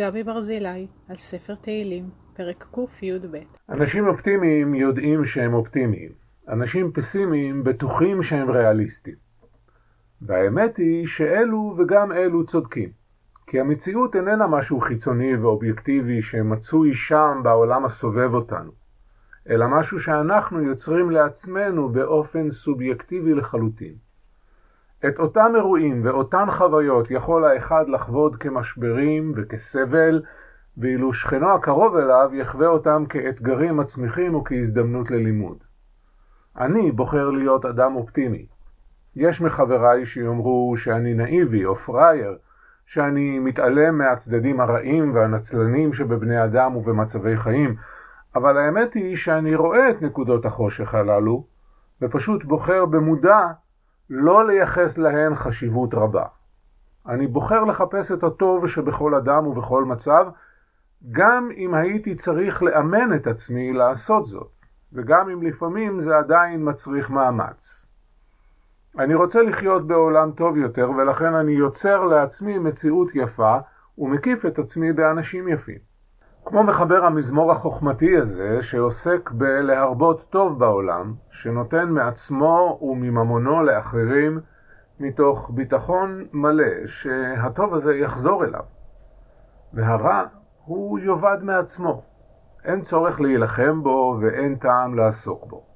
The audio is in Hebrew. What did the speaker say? גבי ברזילי על ספר תהלים, פרק קי"ב. אנשים אופטימיים יודעים שהם אופטימיים. אנשים פסימיים בטוחים שהם ריאליסטים. והאמת היא שאלו וגם אלו צודקים. כי המציאות איננה משהו חיצוני ואובייקטיבי שמצוי שם בעולם הסובב אותנו. אלא משהו שאנחנו יוצרים לעצמנו באופן סובייקטיבי לחלוטין. את אותם אירועים ואותן חוויות יכול האחד לחוות כמשברים וכסבל, ואילו שכנו הקרוב אליו יחווה אותם כאתגרים מצמיחים וכהזדמנות ללימוד. אני בוחר להיות אדם אופטימי. יש מחבריי שיאמרו שאני נאיבי או פרייר, שאני מתעלם מהצדדים הרעים והנצלנים שבבני אדם ובמצבי חיים, אבל האמת היא שאני רואה את נקודות החושך הללו, ופשוט בוחר במודע לא לייחס להן חשיבות רבה. אני בוחר לחפש את הטוב שבכל אדם ובכל מצב, גם אם הייתי צריך לאמן את עצמי לעשות זאת, וגם אם לפעמים זה עדיין מצריך מאמץ. אני רוצה לחיות בעולם טוב יותר, ולכן אני יוצר לעצמי מציאות יפה, ומקיף את עצמי באנשים יפים. כמו מחבר המזמור החוכמתי הזה, שעוסק בלהרבות טוב בעולם, שנותן מעצמו ומממונו לאחרים, מתוך ביטחון מלא שהטוב הזה יחזור אליו. והרע הוא יובד מעצמו. אין צורך להילחם בו ואין טעם לעסוק בו.